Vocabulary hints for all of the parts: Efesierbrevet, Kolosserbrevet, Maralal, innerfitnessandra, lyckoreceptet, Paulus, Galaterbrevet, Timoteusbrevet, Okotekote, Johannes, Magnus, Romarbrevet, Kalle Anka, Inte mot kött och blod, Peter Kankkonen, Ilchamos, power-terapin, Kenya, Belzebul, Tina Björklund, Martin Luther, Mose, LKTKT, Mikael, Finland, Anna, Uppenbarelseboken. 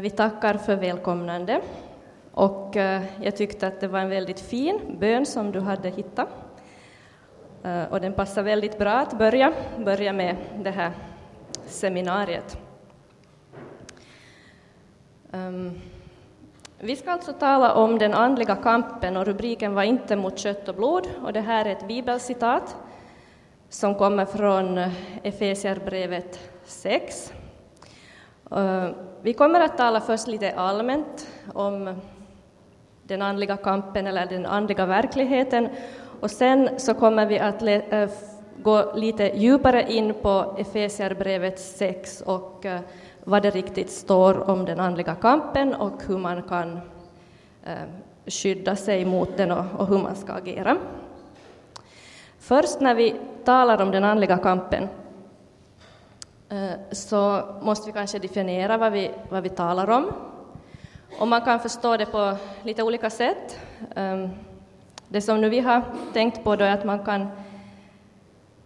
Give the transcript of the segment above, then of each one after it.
Vi tackar för välkomnande, och jag tyckte att det var en väldigt fin bön som du hade hittat. Och den passar väldigt bra att börja med det här seminariet. Vi ska alltså tala om den andliga kampen, och rubriken var Inte mot kött och blod. Och det här är ett bibelcitat som kommer från Efesierbrevet 6. Vi kommer att tala först lite allmänt om den andliga kampen eller den andliga verkligheten. Och sen så kommer vi att gå lite djupare in på Efesierbrevet 6 och vad det riktigt står om den andliga kampen och hur man kan skydda sig mot den och hur man ska agera. Först när vi talar om den andliga kampen så måste vi kanske definiera vad vi talar om. Och man kan förstå det på lite olika sätt. Det som nu vi har tänkt på då är att man kan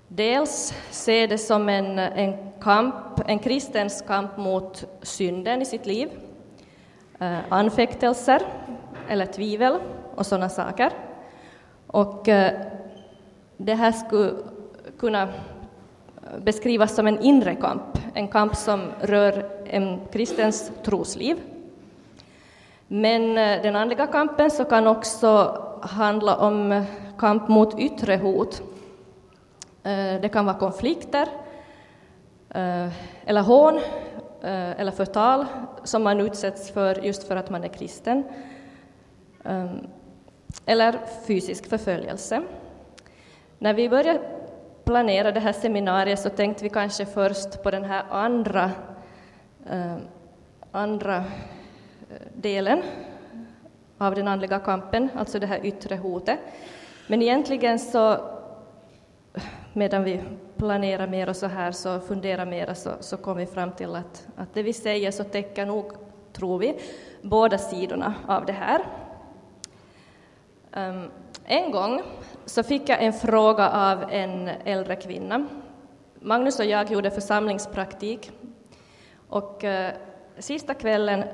dels se det som en kamp, en kristens kamp mot synden i sitt liv, anfäktelser eller tvivel och sådana saker. Och det här skulle kunna beskrivas som en inre kamp, en kamp som rör en kristens trosliv. Men den andliga kampen så kan också handla om kamp mot yttre hot. Det kan vara konflikter eller hån eller förtal som man utsätts för just för att man är kristen, eller fysisk förföljelse. När vi började planera det här seminariet så tänkte vi kanske först på den här andra delen av den andliga kampen, alltså det här yttre hotet. Men egentligen så, medan vi planerar mer och så här, så funderar mer, så kom vi fram till att det vi säger så täcker nog, tror vi, båda sidorna av det här. En gång så fick jag en fråga av en äldre kvinna. Magnus och jag gjorde församlingspraktik, och sista kvällen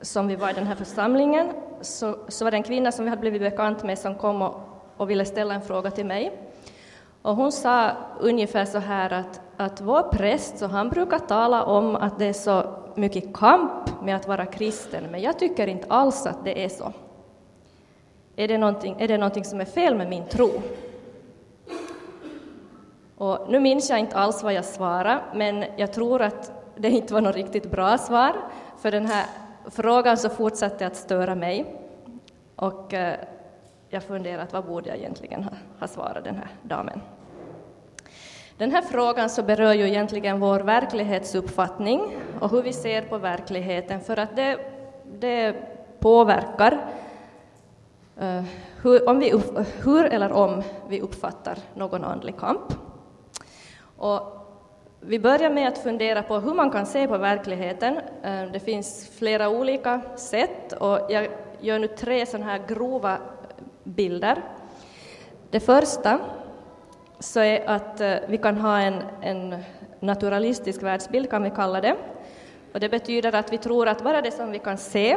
som vi var i den här församlingen så var det en kvinna som vi hade blivit bekant med som kom och ville ställa en fråga till mig. Och hon sa ungefär så här att vår präst, så han brukar tala om att det är så mycket kamp med att vara kristen, men jag tycker inte alls att det är så. Är det någonting som är fel med min tro? Och nu minns jag inte alls vad jag svarade, men jag tror att det inte var något riktigt bra svar, för den här frågan så fortsatte att störa mig, och jag funderade vad borde jag egentligen ha svarat den här damen. Den här frågan så berör ju egentligen vår verklighetsuppfattning och hur vi ser på verkligheten, för att det påverkar hur eller om vi uppfattar någon andlig kamp. Och vi börjar med att fundera på hur man kan se på verkligheten. Det finns flera olika sätt, och jag gör nu 3 sådana här grova bilder. Det första så är att vi kan ha en naturalistisk världsbild, kan vi kalla det. Och det betyder att vi tror att bara det som vi kan se,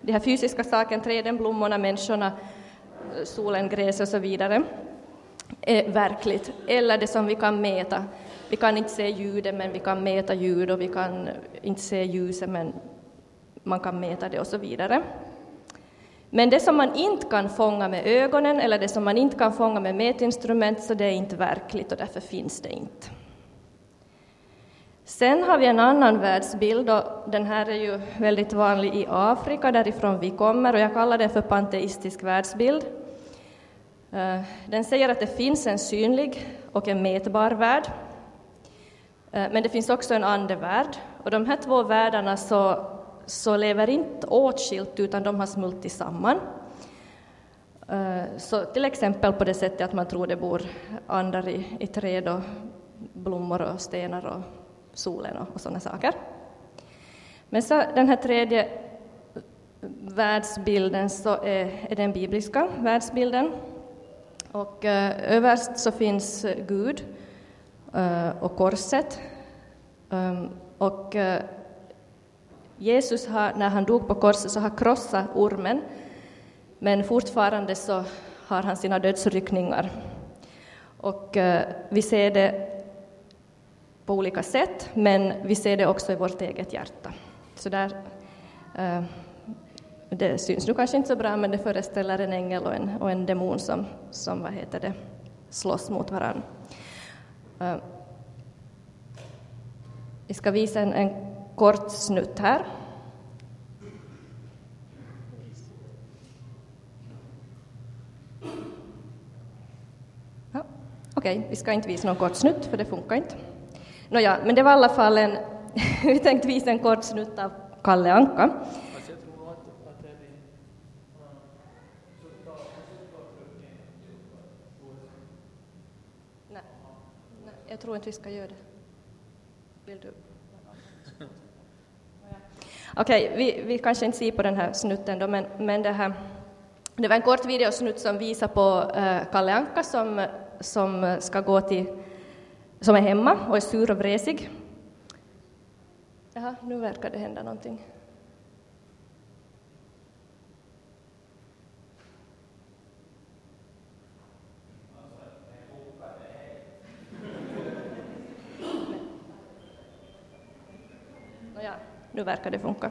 de här fysiska sakerna, träden, blommorna, människorna, solen, gräs och så vidare, är verkligt. Eller det som vi kan mäta. Vi kan inte se ljudet, men vi kan mäta ljud, och vi kan inte se ljuset, men man kan mäta det och så vidare. Men det som man inte kan fånga med ögonen eller det som man inte kan fånga med mätinstrument, så det är inte verkligt, och därför finns det inte. Sen har vi en annan världsbild, och den här är ju väldigt vanlig i Afrika, därifrån vi kommer, och jag kallar det för panteistisk världsbild. Den säger att det finns en synlig och en mätbar värld. Men det finns också en andevärld, och de här 2 världarna så lever inte åtskilt, utan de har smultit samman. Så till exempel på det sättet att man tror det bor andar i träd och blommor och stenar och solen och sådana saker. Men så den här 3:e världsbilden så är den bibliska världsbilden, och överst så finns Gud och korset, och Jesus har, när han dog på korset, så har krossat ormen, men fortfarande så har han sina dödsryckningar. Och vi ser det på olika sätt, men vi ser det också i vårt eget hjärta. Så där, det syns nu kanske inte så bra, men det föreställer en ängel och en demon som slåss mot varandra. Jag ska visa en kort snutt här. Ja, okej, vi ska inte visa någon kort snutt, för det funkar inte. Nåja, men det var i alla fall vi tänkte visa en kort snutt av Kalle Anka. Nej, jag tror inte vi ska göra det. Vill du? Okej, vi kanske inte ser på den här snutten då, men det var en kort videosnutt som visar på Kalle Anka som ska gå till, som är hemma och är sur och vresig. Jaha, nu verkar det hända någonting. Nåja, nu verkar det funka.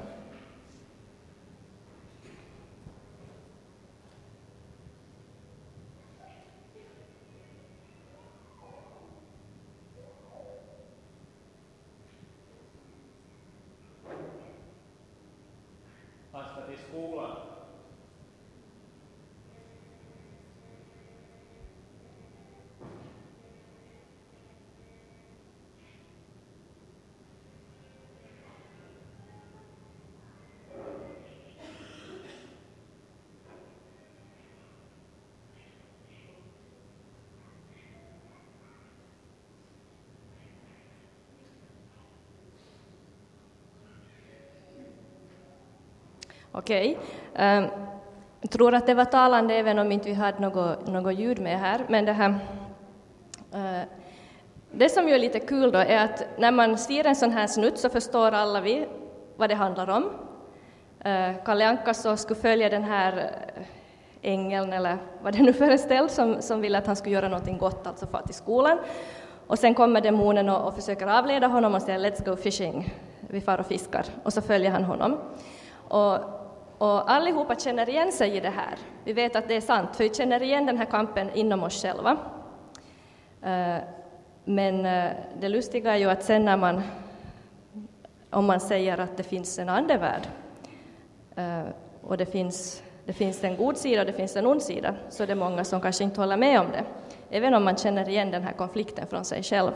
Okej, jag tror att det var talande även om inte vi hade något ljud med här. Men det som är lite kul då är att när man ser en sån här snutt så förstår alla vi vad det handlar om. Kalle Anka så skulle följa den här ängeln eller vad det nu föreställ som ville att han skulle göra något gott, alltså fara till skolan. Och sen kommer demonen och försöker avleda honom och säger let's go fishing, vi far och fiskar. Och så följer han honom. Och allihopa känner igen sig i det här. Vi vet att det är sant, för vi känner igen den här kampen inom oss själva. Men det lustiga är ju att sen när om man säger att det finns en andevärld, och det finns en god sida och det finns en ond sida, så är det många som kanske inte håller med om det. Även om man känner igen den här konflikten från sig själv.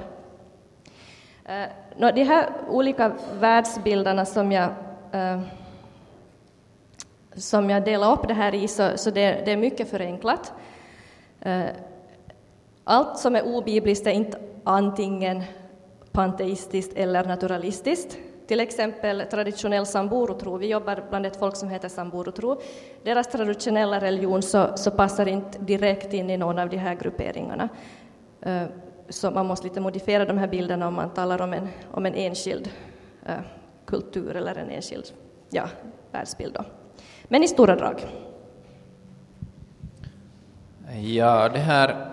De här olika världsbilderna som jag delar upp det här i, så det är mycket förenklat. Allt som är obibliskt är inte antingen panteistiskt eller naturalistiskt. Till exempel traditionell Samburu-tro. Vi jobbar bland ett folk som heter Samburu-tro. Deras traditionella religion så passar inte direkt in i någon av de här grupperingarna. Så man måste lite modifiera de här bilderna om man talar om en enskild kultur eller en enskild världsbild då. Men i stora drag. Ja, det här...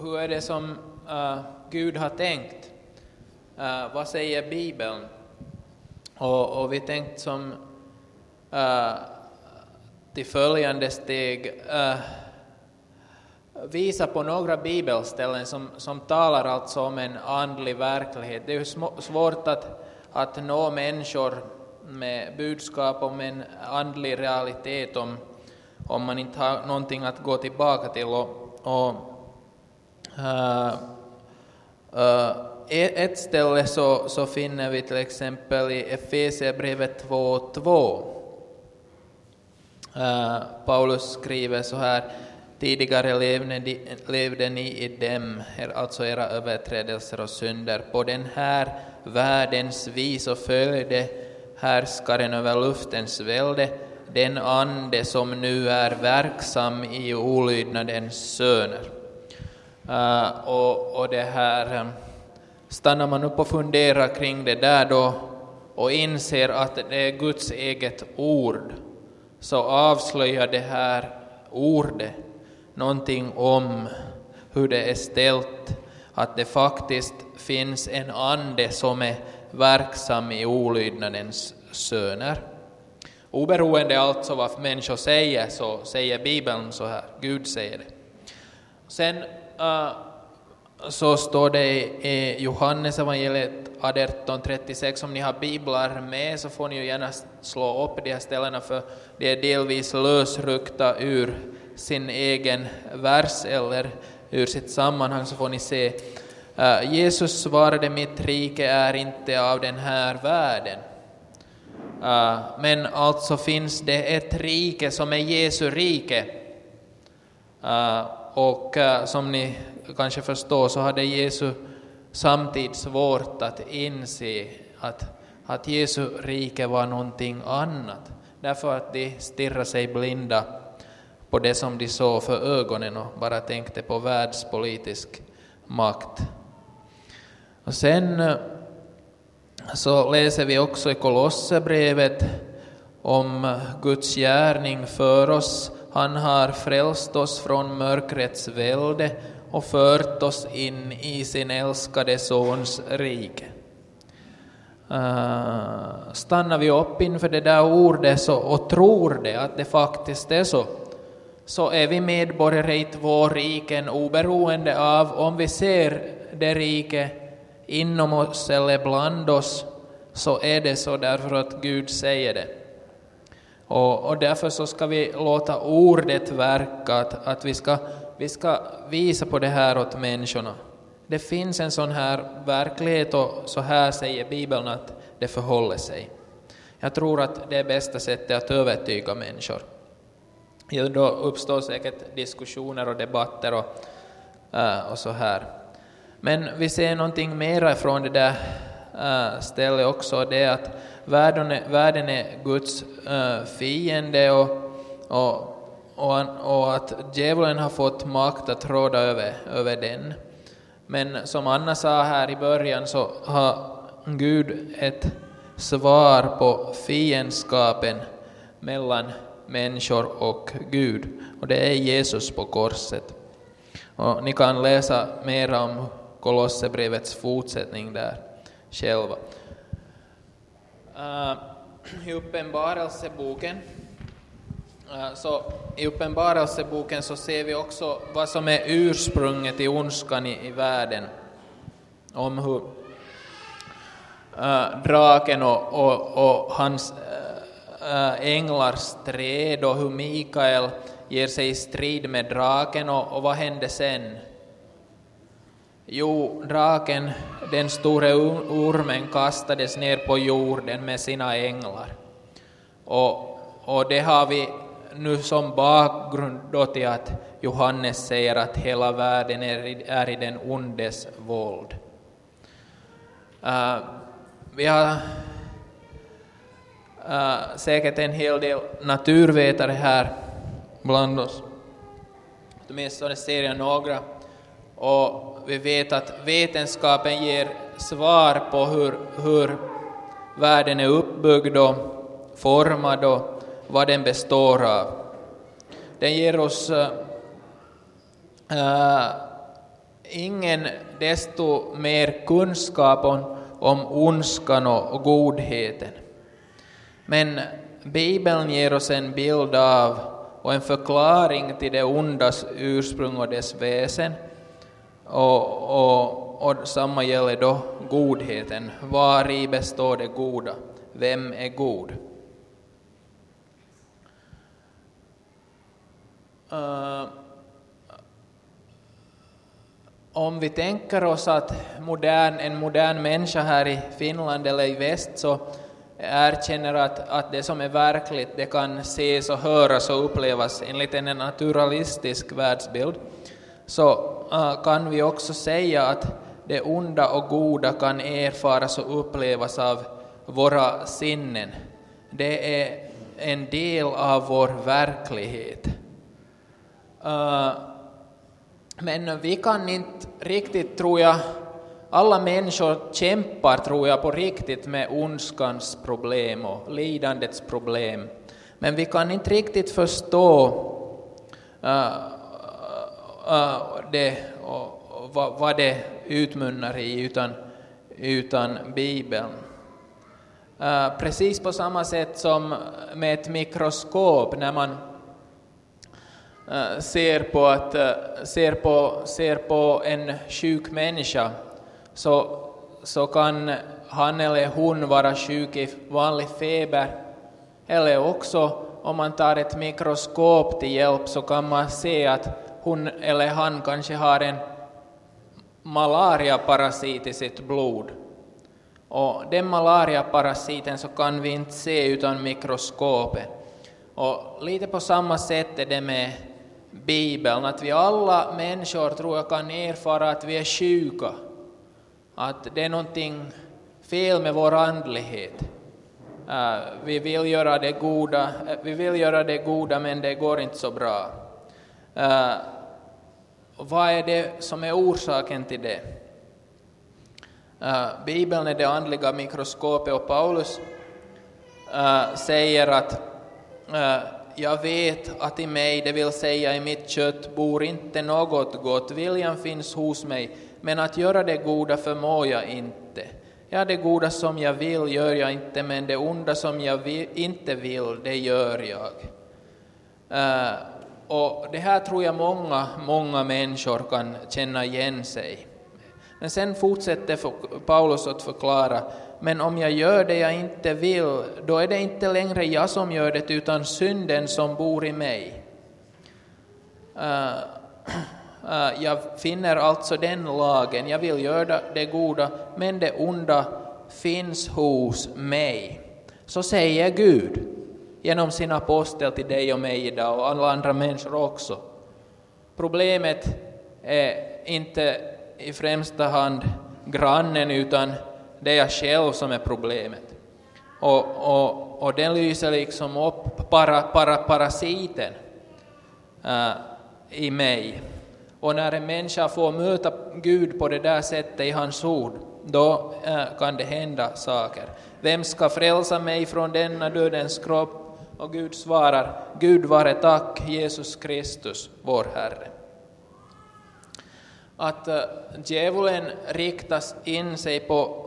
hur är det som Gud har tänkt? Vad säger Bibeln? Och vi tänkt som till följande steg visa på några bibelställen som talar alltså om en andlig verklighet. Det är ju svårt att nå människor med budskap om en andlig realitet om man inte har någonting att gå tillbaka till. Ett ställe så finner vi till exempel i Efesierbrevet 2:2. Paulus skriver så här: tidigare levde ni i dem, alltså era överträdelser och synder, på den här världens vis och följde härskaren över luftens välde, den ande som nu är verksam i olydnadens söner. Och det här, stannar man upp och funderar kring det där då, och inser att det är Guds eget ord, så avslöjar det här ordet någonting om hur det är ställt, att det faktiskt finns en ande som är verksam i olydnadens söner. Oberoende alltså vad människor säger, så säger Bibeln så här, Gud säger det. Sen så står det i Johannes evangeliet 18:36, om ni har biblar med så får ni ju gärna slå upp de här ställena, för det är delvis lösrykta ur sin egen vers eller ur sitt sammanhang, så får ni se. Jesus svarade, mitt rike är inte av den här världen. Men alltså finns det ett rike som är Jesu rike. Och som ni kanske förstår så hade Jesu samtidigt svårt att inse att Jesu rike var någonting annat. Därför att de stirrade sig blinda på det som de såg för ögonen och bara tänkte på världspolitisk makt. Och sen så läser vi också i Kolosserbrevet om Guds gärning för oss. Han har frälst oss från mörkrets välde och fört oss in i sin älskade sons rike. Stannar vi upp inför det där ordet och tror det, att det faktiskt är så är vi medborgare i två riken, oberoende av om vi ser det rike inom oss eller bland oss, så är det så därför att Gud säger det. Och därför så ska vi låta ordet verka, att vi ska visa på det här åt människorna. Det finns en sån här verklighet och så här säger Bibeln att det förhåller sig. Jag tror att det är bästa sättet att övertyga människor. Då uppstår säkert diskussioner och debatter och så här. Men vi ser någonting mer från det där stället också. Det är att världen är Guds fiende och att djävulen har fått makt att råda över den. Men som Anna sa här i början, så har Gud ett svar på fiendskapen mellan människor och Gud. Och det är Jesus på korset. Och ni kan läsa mer om Kolosserbrevets fortsättning där själva. I Uppenbarelseboken så ser vi också vad som är ursprunget till ondskan i världen. Om hur draken och hans änglar stred, och hur Mikael ger sig i strid med draken, och vad hände sen? Jo, draken, den stora ormen, kastades ner på jorden med sina änglar. Och det har vi nu som bakgrund då till att Johannes säger att hela världen är i den ondes våld. Vi har säkert en hel del naturvetare här bland oss. Åtminstone ser jag några. Och vi vet att vetenskapen ger svar på hur världen är uppbyggd och formad och vad den består av. Den ger oss ingen desto mer kunskap om ondskan och godheten. Men Bibeln ger oss en bild av och en förklaring till det ondas ursprung och dess väsen. Och samma gäller då godheten. Var i består det goda? Vem är god? Om vi tänker oss att en modern människa här i Finland eller i väst, så erkänner att det som är verkligt, det kan ses och höras och upplevas enligt en naturalistisk världsbild, så kan vi också säga att det onda och goda kan erfaras och upplevas av våra sinnen. Det är en del av vår verklighet. Men vi kan inte riktigt, tror jag, Alla människor kämpar, tror jag, på riktigt med ondskans problem och lidandets problem. Men vi kan inte riktigt förstå det och vad det utmynnar i utan Bibeln. Precis på samma sätt som med ett mikroskop, när man ser på en sjuk människa, så kan han eller hon vara sjuk i vanlig feber, eller också om man tar ett mikroskop till hjälp så kan man se att hon eller han kanske har en malariaparasit i sitt blod. Och den malariaparasiten så kan vi inte se utan mikroskopet. Och lite på samma sätt är det med Bibeln, att vi alla människor, tror jag, kan erfara att vi är sjuka. Att det är någonting fel med vår andlighet. Vi vill göra det goda, men det går inte så bra. Vad är det som är orsaken till det? Bibeln är det andliga mikroskopet, och Paulus säger att jag vet att i mig, det vill säga i mitt kött, bor inte något gott. Viljan finns hos mig, men att göra det goda förmår jag inte. Ja, det goda som jag vill gör jag inte, men det onda som jag inte vill, det gör jag. Och det här tror jag många människor kan känna igen sig. Men sen fortsätter Paulus att förklara, men om jag gör det jag inte vill, då är det inte längre jag som gör det, utan synden som bor i mig. Jag finner alltså den lagen, jag vill göra det goda, men det onda finns hos mig. Så säger Gud genom sin apostel till dig och mig idag, och alla andra människor också. Problemet är inte i främsta hand grannen, utan det är jag själv som är problemet. Och den lyser liksom upp parasiten i mig. Och när en människa får möta Gud på det där sättet i hans ord, då kan det hända saker. Vem ska frälsa mig från denna dödens kropp? Och Gud svarar, Gud vare tack, Jesus Kristus, vår Herre. Att djävulen riktas in sig på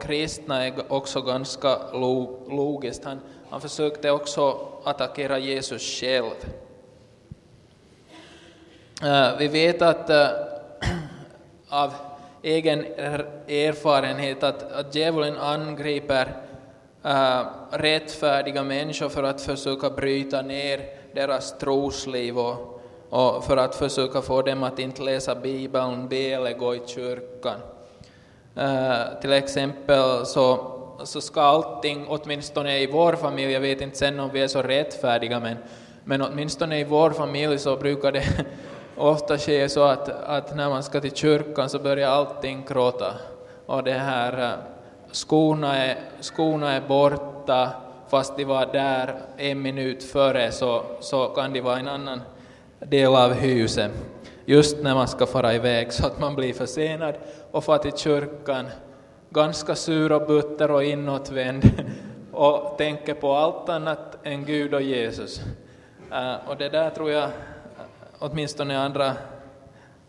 kristna är också ganska logiskt. Han försökte också attackera Jesus själv. Vi vet att av egen erfarenhet att djävulen angriper rättfärdiga människor för att försöka bryta ner deras trosliv och för att försöka få dem att inte läsa Bibeln, be eller gå i kyrkan. Till exempel så ska allting, åtminstone i vår familj, jag vet inte sen om vi är så rättfärdiga, men åtminstone i vår familj så brukar det ofta sker så att när man ska till kyrkan så börjar allting gråta. Och det här, skorna är borta, fast de var där en minut före, så kan de vara en annan del av huset. Just när man ska fara iväg, så att man blir försenad och far till kyrkan ganska sur och butter och inåtvänd och tänker på allt annat än Gud och Jesus. Och det där tror jag åtminstone andra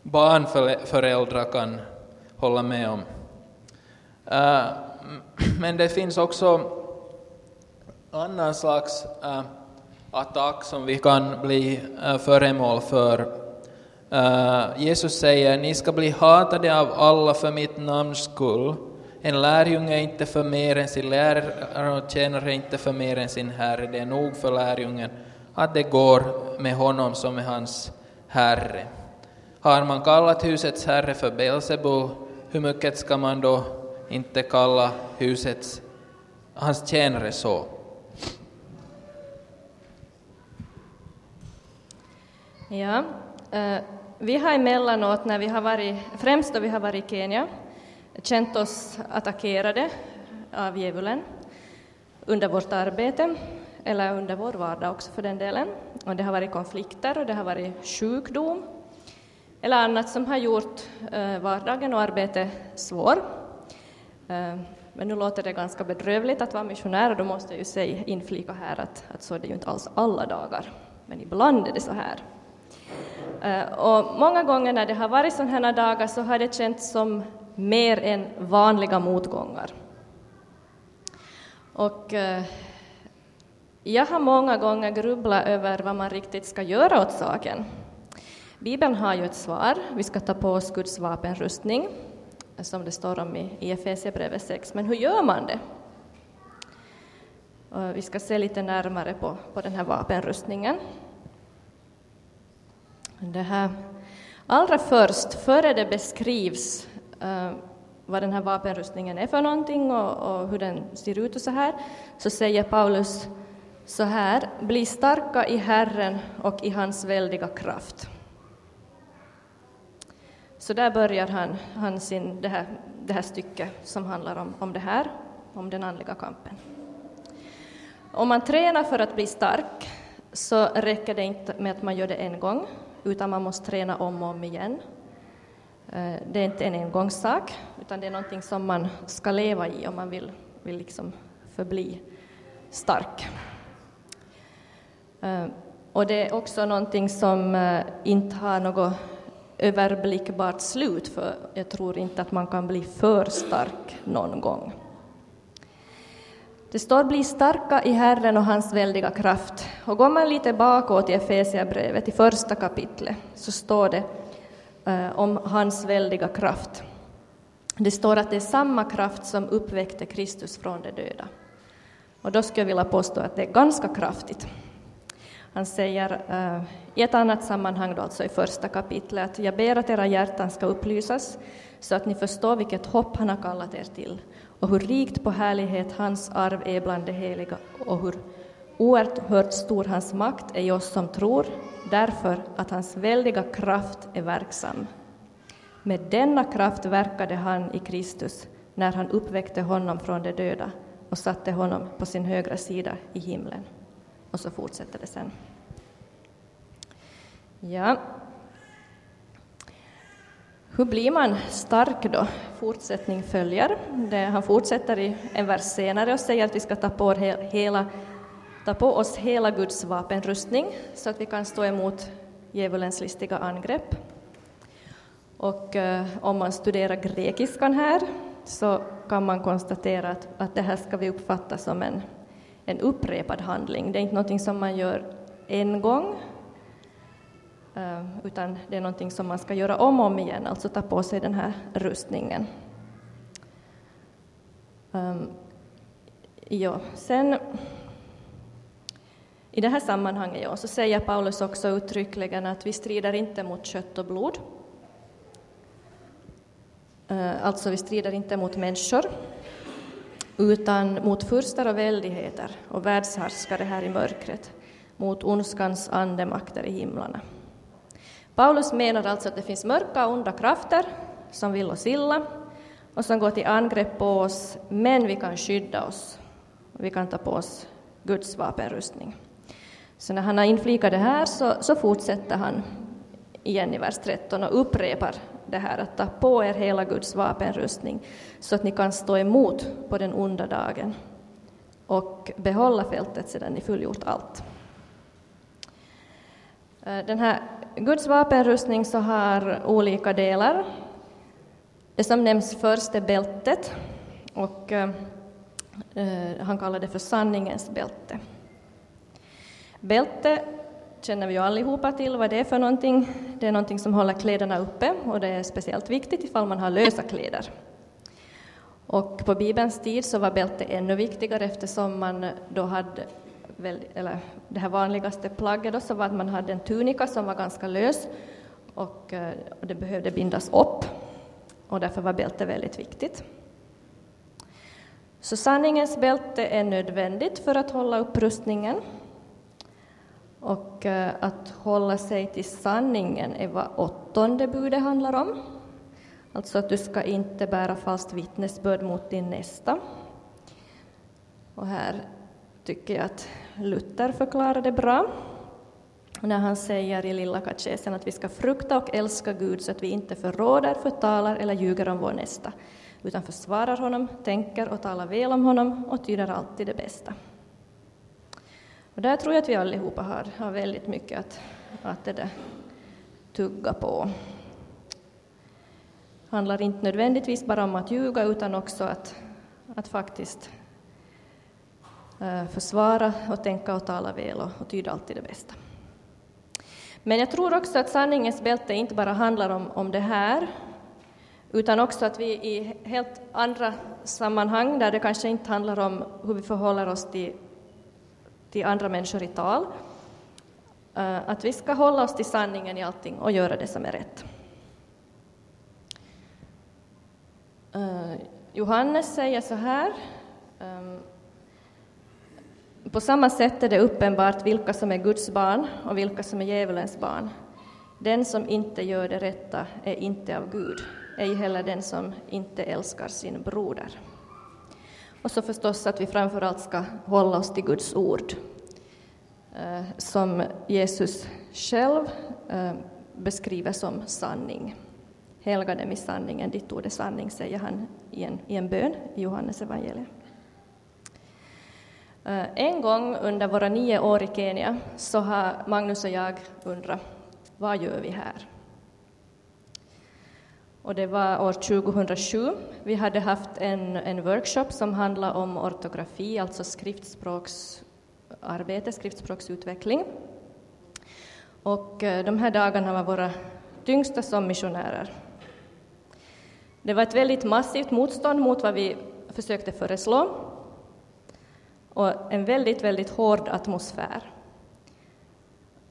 barnföräldrar kan hålla med om. Men det finns också annan slags attack som vi kan bli föremål för. Jesus säger, ni ska bli hatade av alla för mitt namns skull. En lärjunge är inte för mer än sin lärare och tjänare inte för mer än sin herre. Det är nog för lärjungen att det går med honom som är hans herre. Har man kallat husets herre för Belzebul, hur mycket ska man då inte kalla hans tjänare så? Ja, vi har emellanåt, när vi har varit, främst då vi har varit i Kenya, känt oss attackerade av djävulen under vårt arbete, eller under vår vardag också för den delen. Och det har varit konflikter och det har varit sjukdom. eller annat som har gjort vardagen och arbetet svår. Men nu låter det ganska bedrövligt att vara missionär, och då måste jag ju säga, inflika här att så är det ju inte alls alla dagar. Men ibland är det så här. Och många gånger när det har varit sådana här dagar så har det känts som mer än vanliga motgångar. Och jag har många gånger grubblat över vad man riktigt ska göra åt saken. Bibeln har ju ett svar. Vi ska ta på oss Guds vapenrustning, som det står om i Efesierbrevet 6. Men hur gör man det? Och vi ska se lite närmare på den här vapenrustningen. Det här. Allra först, före det beskrivs vad den här vapenrustningen är för någonting och hur den ser ut och så här, så säger Paulus så här: bli starka i Herren och i hans väldiga kraft. Så där börjar han sin, det här stycket som handlar om det här, om den andliga kampen. Om man tränar för att bli stark så räcker det inte med att man gör det en gång, utan man måste träna om och om igen. Det är inte en engångssak, utan det är någonting som man ska leva i om man vill liksom förbli stark. Och det är också någonting som inte har något överblickbart slut, för jag tror inte att man kan bli för stark någon gång. Det står bli starka i Herren och hans väldiga kraft. Och går man lite bakåt i Efesierbrevet i första kapitlet så står det om hans väldiga kraft. Det står att det är samma kraft som uppväckte Kristus från de döda. Och då skulle jag vilja påstå att det är ganska kraftigt. Han säger i ett annat sammanhang då, alltså i första kapitlet, att jag ber att era hjärtan ska upplysas så att ni förstår vilket hopp han har kallat er till och hur rikt på härlighet hans arv är bland de heliga och hur oerhört stor hans makt är i oss som tror, därför att hans väldiga kraft är verksam. Med denna kraft verkade han i Kristus när han uppväckte honom från de döda och satte honom på sin högra sida i himlen. Och så fortsätter det sen. Ja. Hur blir man stark då? Fortsättning följer. Han fortsätter i en vers senare och säger att vi ska ta på oss hela Guds vapenrustning så att vi kan stå emot djävulens listiga angrepp. Och om man studerar grekiskan här så kan man konstatera att det här ska vi uppfatta som en upprepad handling. Det är inte någonting som man gör en gång, utan det är någonting som man ska göra om och om igen, alltså ta på sig den här rustningen. Sen i det här sammanhanget så säger Paulus också uttryckligen att vi strider inte mot kött och blod. Alltså vi strider inte mot människor, utan mot furstar och väldigheter och världshärskare här i mörkret, mot ondskans andemakter i himlarna. Paulus menar alltså att det finns mörka och onda krafter som vill oss illa och som går till angrepp på oss, men vi kan skydda oss. Vi kan ta på oss Guds vapenrustning. Så när han har inflikat det här så fortsätter han igen i vers 13 och upprepar det här att ta på er hela Guds vapenrustning så att ni kan stå emot på den onda dagen och behålla fältet sedan ni fullgjort allt. Den här Guds vapenrustning så har olika delar. Det som nämns först är bältet, och han kallar det för sanningens bälte. Bälte känner vi ju allihopa till vad det är för någonting. Det är någonting som håller kläderna uppe, och det är speciellt viktigt ifall man har lösa kläder. Och på Bibelns tid så var bälte ännu viktigare, eftersom man då hade, eller det här vanligaste plagget då, så var att man hade en tunika som var ganska lös och det behövde bindas upp, och därför var bälte väldigt viktigt. Så sanningens bälte är nödvändigt för att hålla upprustningen. Och att hålla sig till sanningen är vad 8:e budet handlar om. Alltså att du ska inte bära falskt vittnesbörd mot din nästa. Och här tycker jag att Luther förklarar det bra. när han säger i lilla katekesen att vi ska frukta och älska Gud så att vi inte förråder, förtalar eller ljuger om vår nästa, utan försvarar honom, tänker och talar väl om honom och tyder alltid det bästa. Och där tror jag att vi allihopa har väldigt mycket att det där tugga på. Det handlar inte nödvändigtvis bara om att ljuga utan också att faktiskt försvara och tänka och tala väl och tyda alltid det bästa. Men jag tror också att sanningens bälte inte bara handlar om det här, utan också att vi i helt andra sammanhang där det kanske inte handlar om hur vi förhåller oss till andra människor i tal, att vi ska hålla oss till sanningen i allting och göra det som är rätt. Johannes säger så här: på samma sätt är det uppenbart vilka som är Guds barn och vilka som är djävulens barn. Den som inte gör det rätta är inte av Gud, ej heller den som inte älskar sin broder. Och så förstås att vi framförallt ska hålla oss till Guds ord, som Jesus själv beskriver som sanning. Helga dem i sanningen, ditt ord är sanning, säger han i en bön i Johannes evangeliet. En gång under våra 9 år i Kenya så har Magnus och jag undrat, vad gör vi här? Och det var år 2007. Vi hade haft en workshop som handlade om ortografi, alltså skriftspråksarbete, skriftspråksutveckling. Och de här dagarna var våra tyngsta som missionärer. Det var ett väldigt massivt motstånd mot vad vi försökte föreslå. Och en väldigt, väldigt hård atmosfär.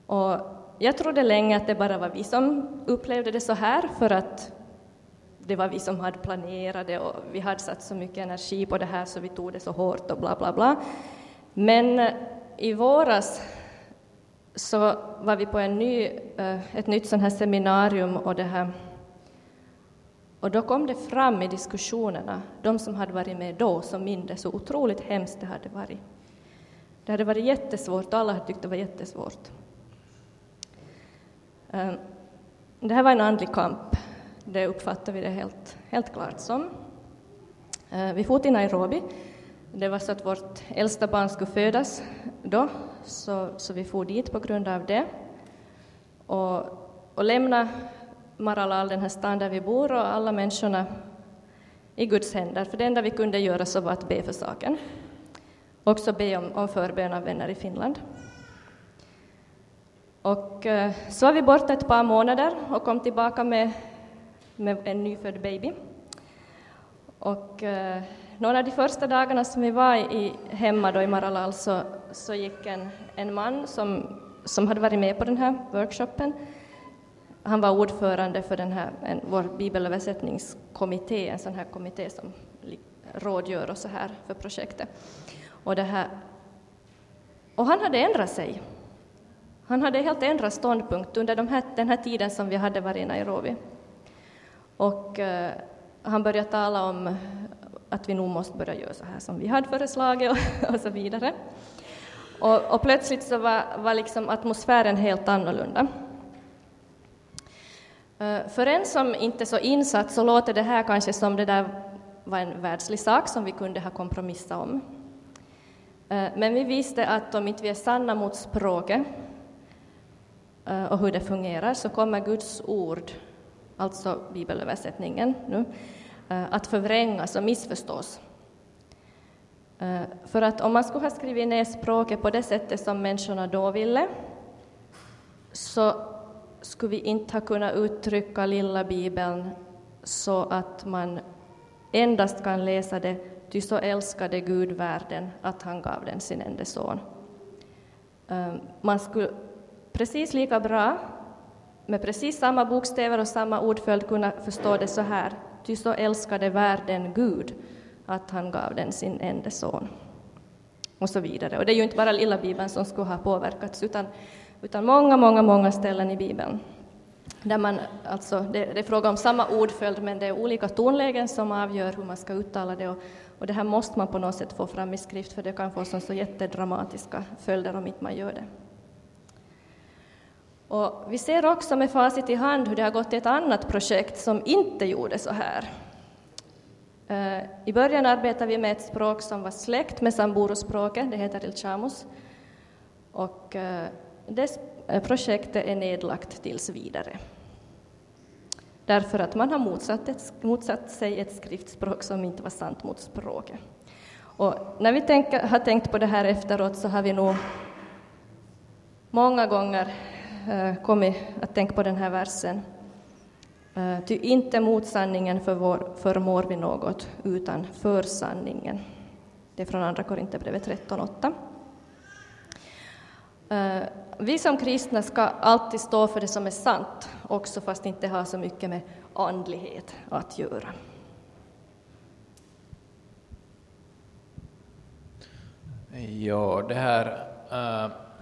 Och jag trodde länge att det bara var vi som upplevde det så här, för att det var vi som hade planerat det och vi hade satt så mycket energi på det här så vi tog det så hårt och bla bla bla. Men i våras så var vi på ett nytt sån här seminarium och då kom det fram i diskussionerna, de som hade varit med då som mindes så otroligt hemskt det hade varit. Det hade varit jättesvårt, alla hade tyckt det var jättesvårt. Det här var en andlig kamp, det uppfattar vi det helt klart som. Vi for till Nairobi, det var så att vårt äldsta barn skulle födas då, så vi for dit på grund av det. Och lämna Maralal, den här stan där vi bor, och alla människorna i Guds händer. För det enda vi kunde göra så var att be för saken. Också be om förbön av vänner i Finland. Och så var vi borta ett par månader och kom tillbaka med en nyfödd baby. Och några av de första dagarna som vi var hemma då i Maralal så gick en man som hade varit med på den här workshopen. Han var ordförande för vår bibelöversättningskommitté, en sån här kommitté som rådgör och så här för projektet. Och han hade ändrat sig. Han hade helt ändrat ståndpunkt under den här tiden som vi hade varit i Nairobi. Och han började tala om att vi nog måste börja göra så här som vi hade föreslagit och så vidare. Och plötsligt så var liksom atmosfären helt annorlunda. För en som inte är så insatt så låter det här kanske som det där var en världslig sak som vi kunde ha kompromissat om. Men vi visste att om inte vi är sanna mot språket och hur det fungerar så kommer Guds ord, alltså bibelöversättningen nu, att förvrängas och missförstås. För att om man skulle ha skrivit ner språket på det sättet som människorna då ville så skulle vi inte ha kunnat uttrycka lilla Bibeln så att man endast kan läsa det, ty så älskade Gud världen att han gav den sin enda son. Man skulle precis lika bra med precis samma bokstäver och samma ordföljd kunna förstå det så här, ty så älskade världen Gud att han gav den sin enda son. Och så vidare. Och det är ju inte bara lilla Bibeln som skulle ha påverkats utan många, många, många ställen i Bibeln. Där man, alltså, det är fråga om samma ordföljd men det är olika tonlägen som avgör hur man ska uttala det. Och det här måste man på något sätt få fram i skrift för det kan få så jättedramatiska följder om inte man gör det. Och vi ser också med facit i hand hur det har gått till ett annat projekt som inte gjorde så här. I början arbetade vi med ett språk som var släkt med Samburu-språket, det heter Ilchamos. Och det projektet är nedlagt tills vidare. Därför att man har motsatt sig ett skriftspråk som inte var sant mot språket. Och när vi har tänkt på det här efteråt så har vi nog många gånger kommit att tänka på den här versen. Ty inte mot sanningen förmår vi något utan för sanningen. Det är från Andra Korinthierbrevet 13:8. Vi som kristna ska alltid stå för det som är sant, också fast det inte har så mycket med andlighet att göra. Ja, det här,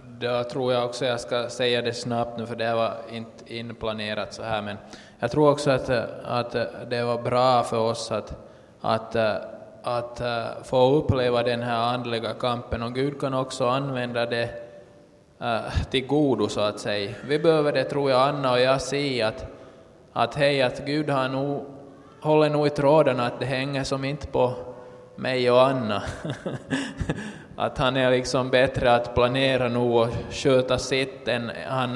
då tror jag också jag ska säga det snabbt nu, för det var inte inplanerat så här, men jag tror också att det var bra för oss att få uppleva den här andliga kampen, och Gud kan också använda det till godo så att säga. Vi behöver det, tror jag, Anna och jag säger att Gud har nog, håller nog i tråden, att det hänger som inte på mig och Anna. Att han är liksom bättre att planera nog och sköta sitt än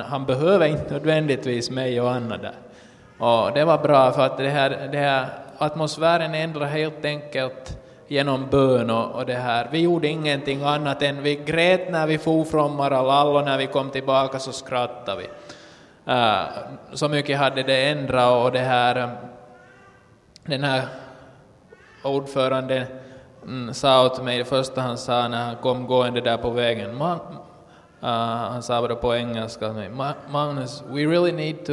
han behöver inte nödvändigtvis mig och Anna där. Och det var bra, för att det här atmosfären ändrar helt enkelt genom bön och det här. Vi gjorde ingenting annat än vi grät när vi for från Maralal, och när vi kom tillbaka så skrattade vi. Så mycket hade det ändrat, och det här, den här ordföranden sa åt mig, det första han sa när han kom gående där på vägen, han sa det på engelska, Magnus, we really need to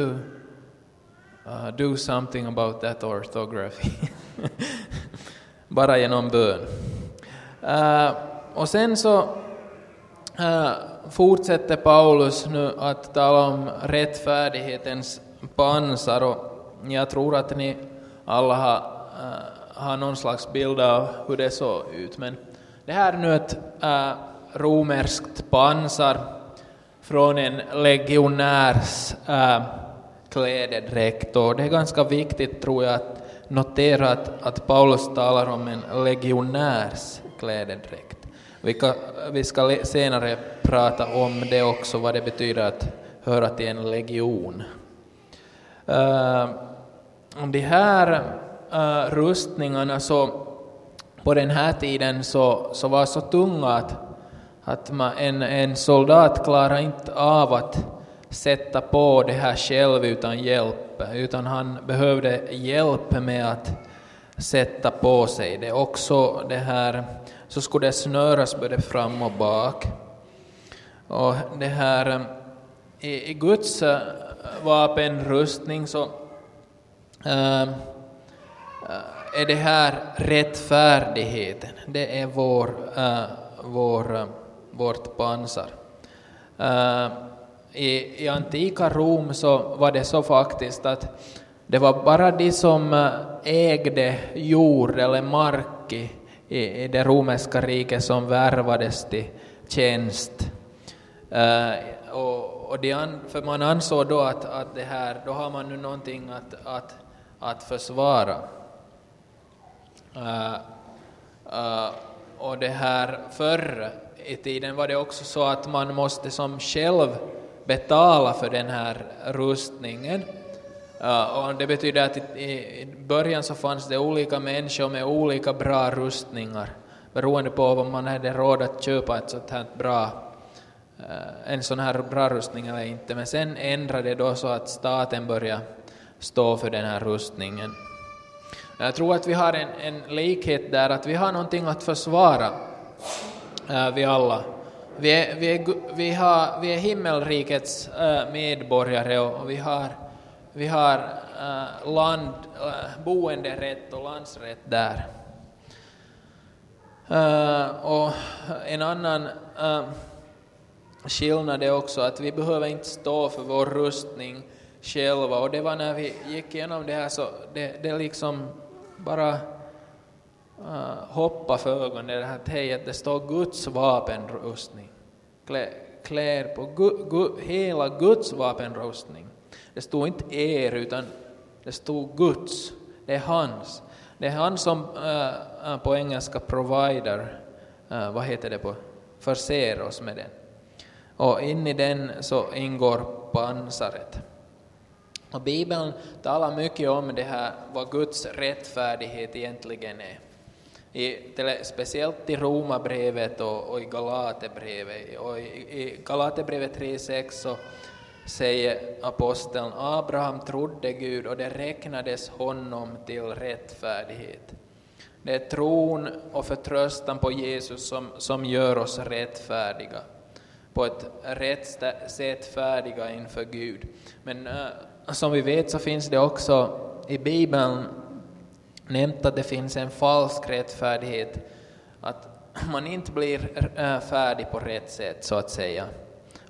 do something about that orthography. Bara genom bön. Och sen så fortsätter Paulus nu att tala om rättfärdighetens pansar, och jag tror att ni alla har någon slags bild av hur det såg ut, men det här nu ett romerskt pansar från en legionärs klädedräkt, och det är ganska viktigt, tror jag, att notera att Paulus talar om en legionärs klädedräkt. Vi ska senare prata om det också, vad det betyder att höra till en legion. De här rustningarna, så på den här tiden så var så tunga att en soldat klarar inte av att sätta på det här själv utan hjälp, utan han behövde hjälp med att sätta på sig det också. Det här, så skulle det snöras både fram och bak, och det här i Guds vapenrustning så är det här rättfärdigheten, det är vårt pansar. I antika Rom så var det så faktiskt att det var bara de som ägde jord eller mark i det romerska riket som värvades till tjänst. För man ansåg då att det här, då har man nu någonting att försvara. Och det här, förr i tiden var det också så att man måste som själv betala för den här rustningen, och det betyder att i början så fanns det olika människor med olika bra rustningar beroende på vad man hade råd att köpa en sån här bra rustning eller inte, men sen ändrade det då så att staten började stå för den här rustningen. Jag tror att vi har en likhet där, att vi har någonting att försvara, vi alla. Vi är himmelrikets medborgare, och vi har boenderätt och landsrätt där. Och en annan skillnad är också att vi behöver inte stå för vår rustning själva, och det var när vi gick igenom det här, så det liksom bara hoppa för ögonen, att det står Guds vapenrustning. klär på hela Guds vapenrustning. Det stod inte er utan det stod Guds. Det är hans. Det är han som på engelska provider, vad heter det på, förser oss med den. Och in i den så ingår pansaret. Och Bibeln talar mycket om det här, vad Guds rättfärdighet egentligen är. Speciellt i Romarbrevet och i Galaterbrevet. Och i Galaterbrevet 3:6 så säger aposteln: Abraham trodde Gud och det räknades honom till rättfärdighet. Det är tron och förtröstan på Jesus som gör oss rättfärdiga. På ett rätt sätt färdiga inför Gud. Men som vi vet så finns det också i Bibeln nämnt att det finns en falsk rättfärdighet. Att man inte blir färdig på rätt sätt så att säga.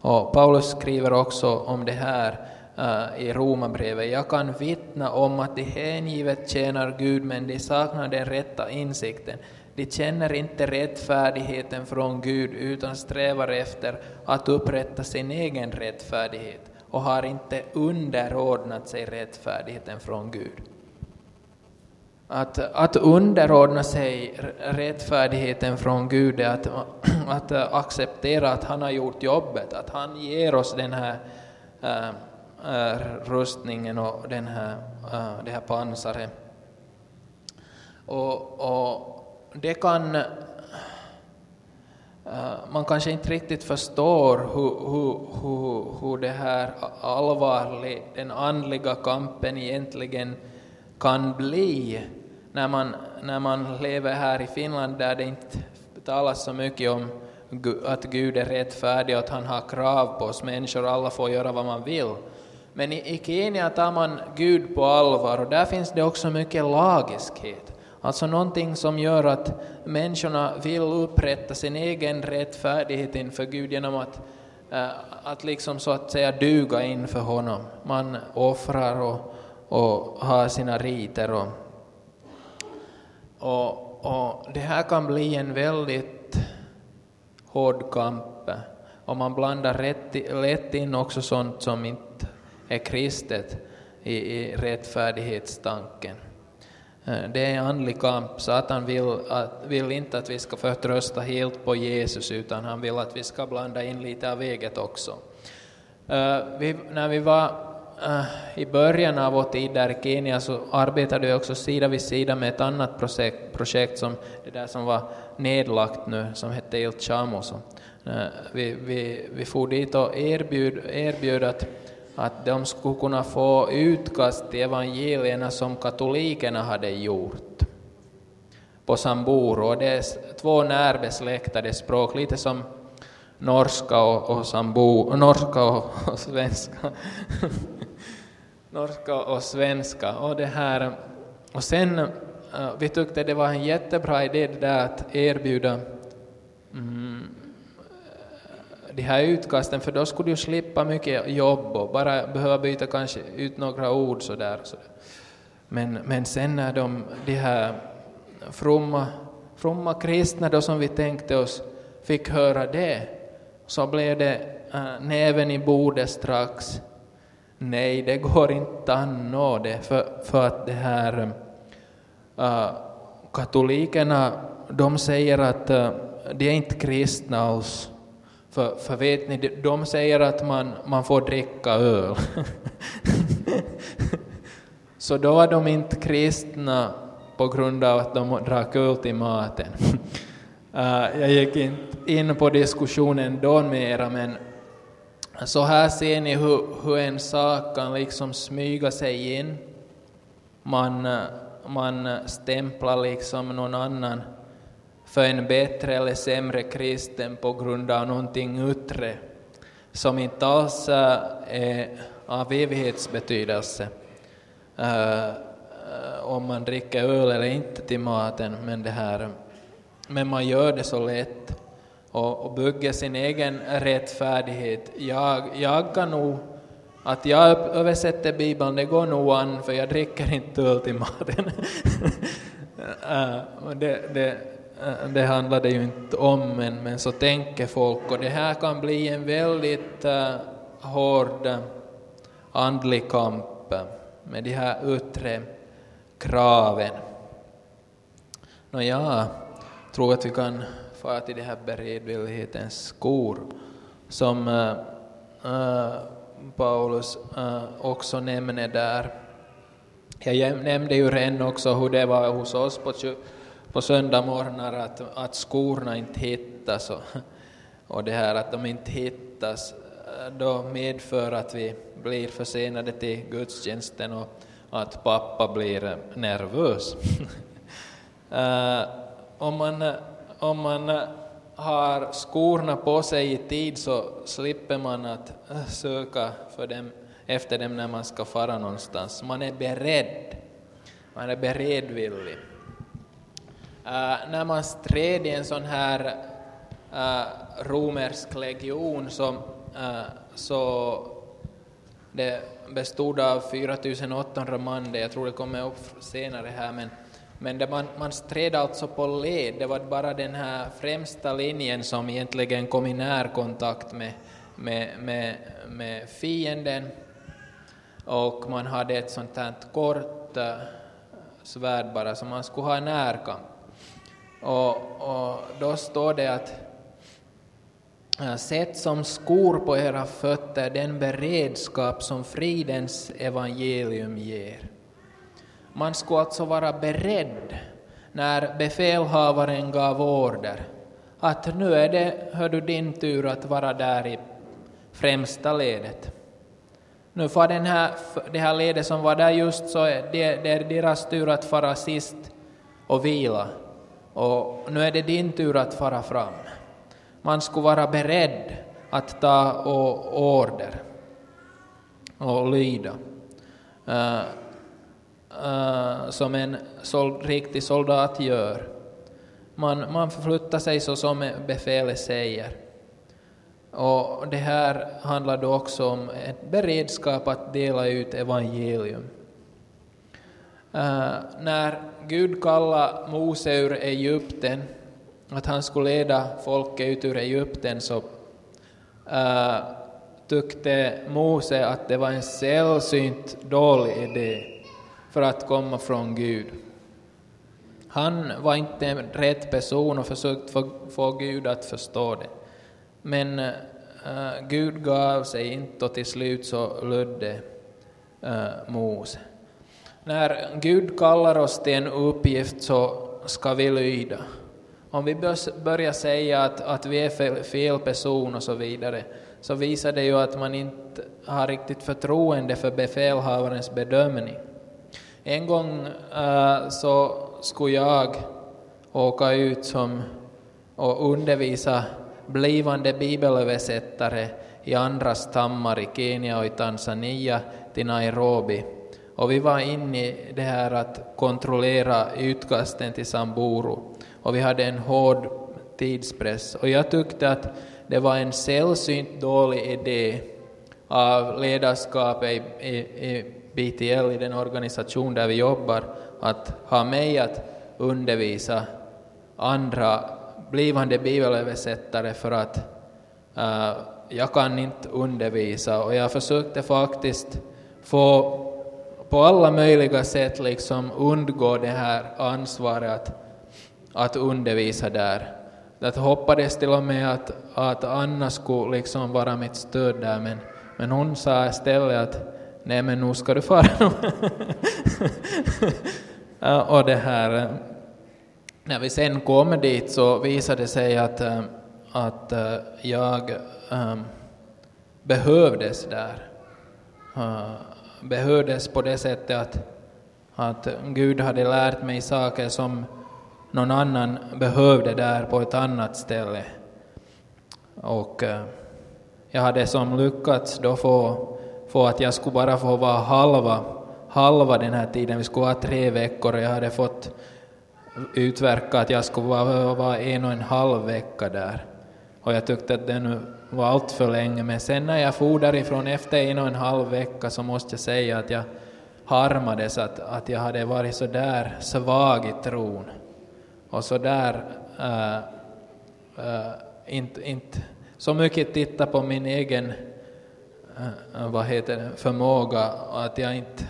Och Paulus skriver också om det här i Romarbrevet. Jag kan vittna om att de hängivet tjänar Gud men de saknar den rätta insikten. De känner inte rättfärdigheten från Gud utan strävar efter att upprätta sin egen rättfärdighet och har inte underordnat sig rättfärdigheten från Gud. Att underordna sig rättfärdigheten från Gud är att acceptera att han har gjort jobbet, att han ger oss den här rustningen och det här pansaret. Och det man kanske inte riktigt förstår hur det här allvarlig, den andliga kampen egentligen kan bli när man lever här i Finland där det inte talas så mycket om att Gud är rättfärdig och att han har krav på oss människor, alla får göra vad man vill. Men i Kenya tar man Gud på allvar och där finns det också mycket lagiskhet. Alltså någonting som gör att människorna vill upprätta sin egen rättfärdighet inför Gud genom att liksom så att säga duga inför honom. Man offrar och har sina riter. Och det här kan bli en väldigt hård kamp. Och man blandar lätt in också sånt som inte är kristet i rättfärdighetstanken. Det är en andlig kamp. Satan vill inte att vi ska förtrösta helt på Jesus utan han vill att vi ska blanda in lite av eget också. När vi var i början av vår tid där i Kenya så arbetade vi också sida vid sida med ett annat projekt som det där som var nedlagt nu som hette Ilchamos. Vi for dit och erbjöd att de skulle kunna få utkast till evangelierna som katolikerna hade gjort på Samburu. Och det är två närbesläktade språk, lite som norska och Samburu, norska och svenska. Norska och svenska. Och det här. Och sen vi tyckte det var en jättebra idé det där att erbjuda de här utkasten, för då skulle du slippa mycket jobb och bara behöva byta kanske ut några ord sådär. Men sen när de här fromma kristna då som vi tänkte oss fick höra det, så blev det näven i bordet strax. Nej, det går inte att nå det för att det här katolikerna, de säger att de är inte kristna alls. För vet ni, de säger att man får dricka öl. Så då var de inte kristna på grund av att de drack öl till maten. Jag gick inte in på diskussionen då mera, men så här ser ni hur en sak kan liksom smyga sig in. Man stämplar liksom någon annan för en bättre eller sämre kristen på grund av någonting yttre som inte alls är av evighetsbetydelse. Om man dricker öl eller inte till maten, men man gör det så lätt och bygger sin egen rättfärdighet. Jag kan nog, att jag översätter Bibeln, det går nog an, för jag dricker inte öl till maten. det handlar det ju inte om, men så tänker folk, och det här kan bli en väldigt hård andlig kamp med de här yttre kraven. Nå ja, tror att vi kan fara till de här beredvillighetens skor som Paulus också nämner där. Jag nämnde ju redan också hur det var hos oss på söndagmorgnar att skorna inte hittas och det här att de inte hittas då medför att vi blir försenade till gudstjänsten och att pappa blir nervös. Om man har skorna på sig i tid så slipper man att söka för dem, efter dem när man ska fara någonstans. Man är beredvillig. När man stred i en sån här romersk legion så det bestod av 4800 man, jag tror det kommer upp senare här, men det man stred alltså på led. Det var bara den här främsta linjen som egentligen kom i närkontakt med fienden, och man hade ett sånt här kort svärd bara som man skulle ha närkamp. Och då står det att sätt som skor på era fötter den beredskap som fridens evangelium ger. Man skulle alltså vara beredd när befälhavaren gav order att nu är det, hör du, din tur att vara där i främsta ledet. Nu för det här ledet som var där just, så det är deras tur att fara sist och vila. Och nu är det din tur att fara fram. Man skulle vara beredd att ta order och lyda. Som en riktig soldat gör. Man förflyttar sig så som befälet säger. Och det här handlar då också om ett beredskap att dela ut evangelium. När Gud kallade Mose ur Egypten, att han skulle leda folket ut ur Egypten, så tyckte Mose att det var en sällsynt dålig idé för att komma från Gud. Han var inte en rätt person och försökte få Gud att förstå det. Men Gud gav sig inte, och till slut så lödde Mose. När Gud kallar oss till en uppgift så ska vi lyda. Om vi börjar säga att vi är fel person och så vidare, så visar det ju att man inte har riktigt förtroende för befälhavarens bedömning. En gång så skulle jag åka ut och undervisa blivande bibelöversättare i andra stammar i Kenya och i Tanzania till Nairobi. Och vi var inne i det här att kontrollera utkasten till Samburu. Och vi hade en hård tidspress. Och jag tyckte att det var en sällsynt dålig idé av ledarskapet i BTL, i den organisation där vi jobbar, att ha mig att undervisa andra blivande bibelöversättare, för att jag kan inte undervisa. Och jag försökte faktiskt få på alla möjliga sätt liksom undgå det här ansvaret att undervisa där. Jag hoppades till och med att Anna skulle liksom vara mitt stöd där, men hon sa istället att nej, men nu ska du fara. Och det här, när vi sen kom dit så visade det sig att jag behövdes där. Behövdes på det sättet att Gud hade lärt mig saker som någon annan behövde där på ett annat ställe. Och jag hade som lyckats då få att jag skulle bara få vara halva den här tiden. Vi skulle ha 3 veckor, och jag hade fått utverka att jag skulle vara 1,5 vecka där. Och jag tyckte att det nu var allt för länge. Men sen när jag for därifrån efter 1,5 vecka, så måste jag säga att jag harmades att jag hade varit så där svag i tron. Och så där inte så mycket titta på min egen förmåga, att jag inte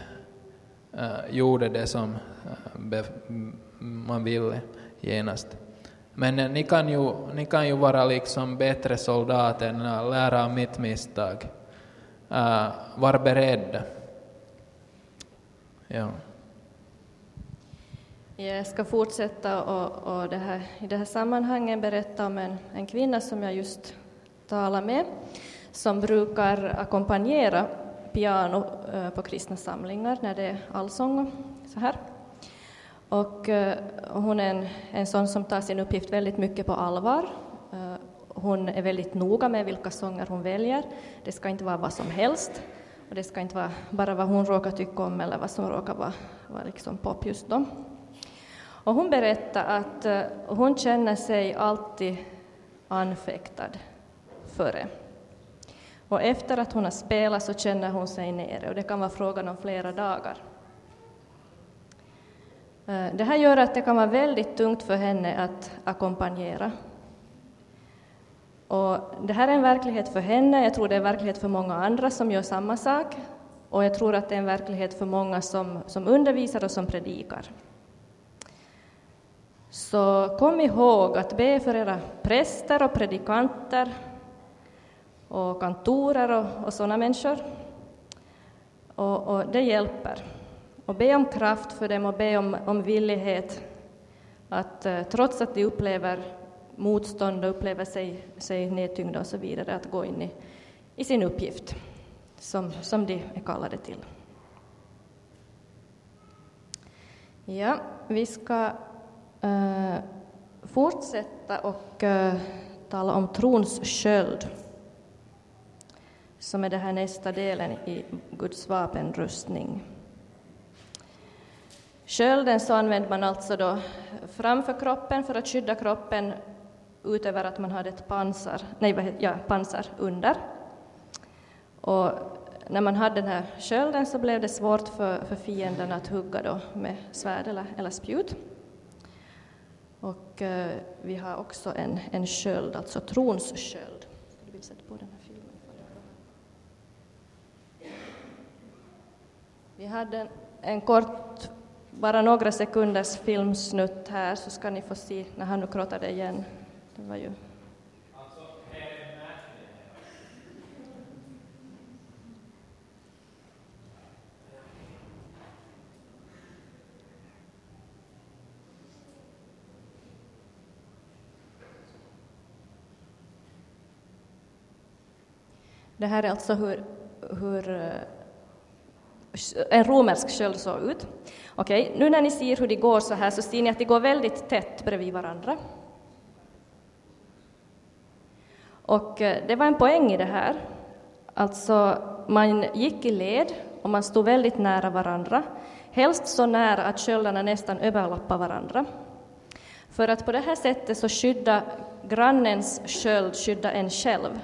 gjorde det som man ville genast. Men ni kan ju vara liksom bättre soldater än lära av mitt misstag. Var beredd. Ja. Jag ska fortsätta och i det här sammanhanget berätta om en kvinna som jag just talade med, som brukar ackompanjera piano på kristna samlingar när det är allsång så här. Och hon är en sån som tar sin uppgift väldigt mycket på allvar. Hon är väldigt noga med vilka sånger hon väljer. Det ska inte vara vad som helst. Och det ska inte vara bara vad hon råkar tycka om eller vad som råkar vara liksom pop just då. Och hon berättar att hon känner sig alltid anfäktad före. Och efter att hon har spelat så känner hon sig nere. Och det kan vara frågan om flera dagar. Det här gör att det kan vara väldigt tungt för henne att ackompanjera. Och det här är en verklighet för henne. Jag tror det är en verklighet för många andra som gör samma sak. Och jag tror att det är en verklighet för många som undervisar och som predikar. Så kom ihåg att be för era präster och predikanter och kantorer och sådana människor. Och det hjälper. Och be om kraft för dem och be om villighet att trots att de upplever motstånd och upplever sig nedtyngda och så vidare, att gå in i sin uppgift som de är kallade till. Ja, vi ska fortsätta och tala om trons sköld, som är det här nästa delen i Guds vapenrustning. Skölden så använder man alltså då framför kroppen för att skydda kroppen, utöver att man har ett pansar under. Och när man hade den här skölden så blev det svårt för fienden att hugga då med svärd eller spjut. Och vi har också en sköld, alltså trons sköld. Ska du visa på den här filmen? Vi hade en kort, bara några sekunders filmsnutt här, så ska ni få se när han nu krottade igen. Det var ju... Det här är alltså hur en romersk sköld såg ut. Okej, nu när ni ser hur det går så här, så ser ni att det går väldigt tätt bredvid varandra. Och det var en poäng i det här. Alltså man gick i led och man stod väldigt nära varandra. Helst så nära att sköldarna nästan överlappar varandra. För att på det här sättet så skydda grannens sköld, skydda en själv.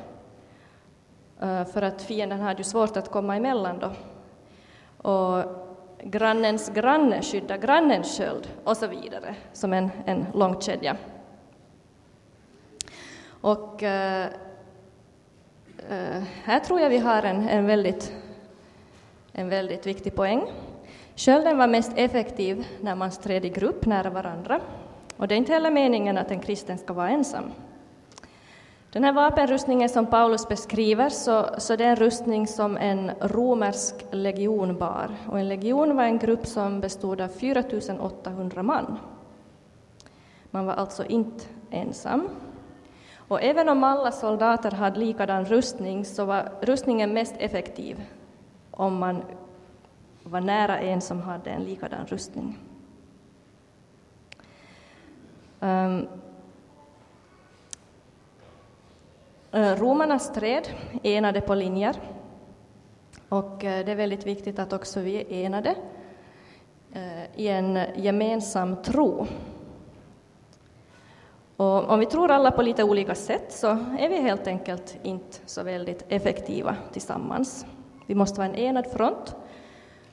För att fienden hade ju svårt att komma emellan då. Och grannens granne skyddar grannens sköld och så vidare, som en lång kedja. Och här tror jag vi har en väldigt viktig poäng. Skölden var mest effektiv när man stred i grupp nära varandra. Och det är inte heller meningen att en kristen ska vara ensam. Den här vapenrustningen som Paulus beskriver, så det är en rustning som en romersk legion bar. Och en legion var en grupp som bestod av 4800 man. Man var alltså inte ensam. Och även om alla soldater hade likadan rustning, så var rustningen mest effektiv om man var nära en som hade en likadan rustning. Romarna stred enade på linjer, och det är väldigt viktigt att också vi är enade i en gemensam tro. Och om vi tror alla på lite olika sätt, så är vi helt enkelt inte så väldigt effektiva tillsammans. Vi måste vara en enad front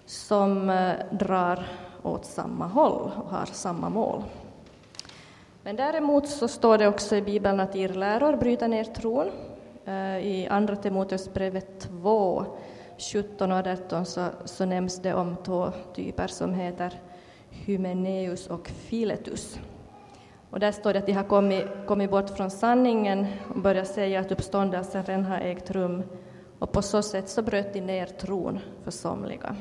som drar åt samma håll och har samma mål. Men däremot så står det också i Bibeln att er läror bryter ner tron. I andra Timoteusbrevet 2, 17 och 18 så nämns det om två typer som heter Hymeneus och Philetus. Och där står det att de har kommit bort från sanningen och börjar säga att uppståndelsen redan har ägt rum. Och på så sätt så bröt de ner tron för somliga.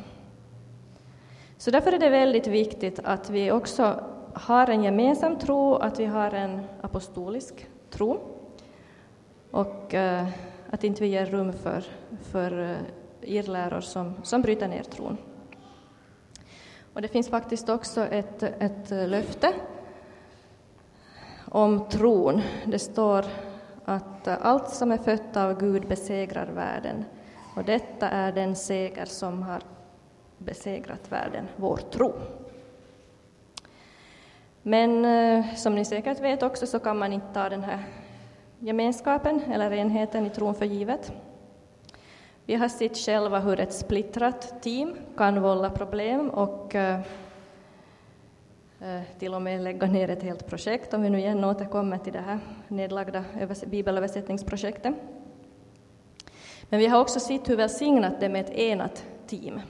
Så därför är det väldigt viktigt att vi också har en gemensam tro, att vi har en apostolisk tro. Och att inte vi ger rum för irrläror som bryter ner tron. Och det finns faktiskt också ett löfte om tron. Det står att allt som är fött av Gud besegrar världen. Och detta är den seger som har besegrat världen, vår tro. Men som ni säkert vet också så kan man inte ta den här gemenskapen eller enheten i tron för givet. Vi har sett själva hur ett splittrat team kan vålla problem och till och med lägga ner ett helt projekt, om vi nu igen återkommer till det här nedlagda bibelöversättningsprojektet. Men vi har också sett hur välsignat det med ett enat team.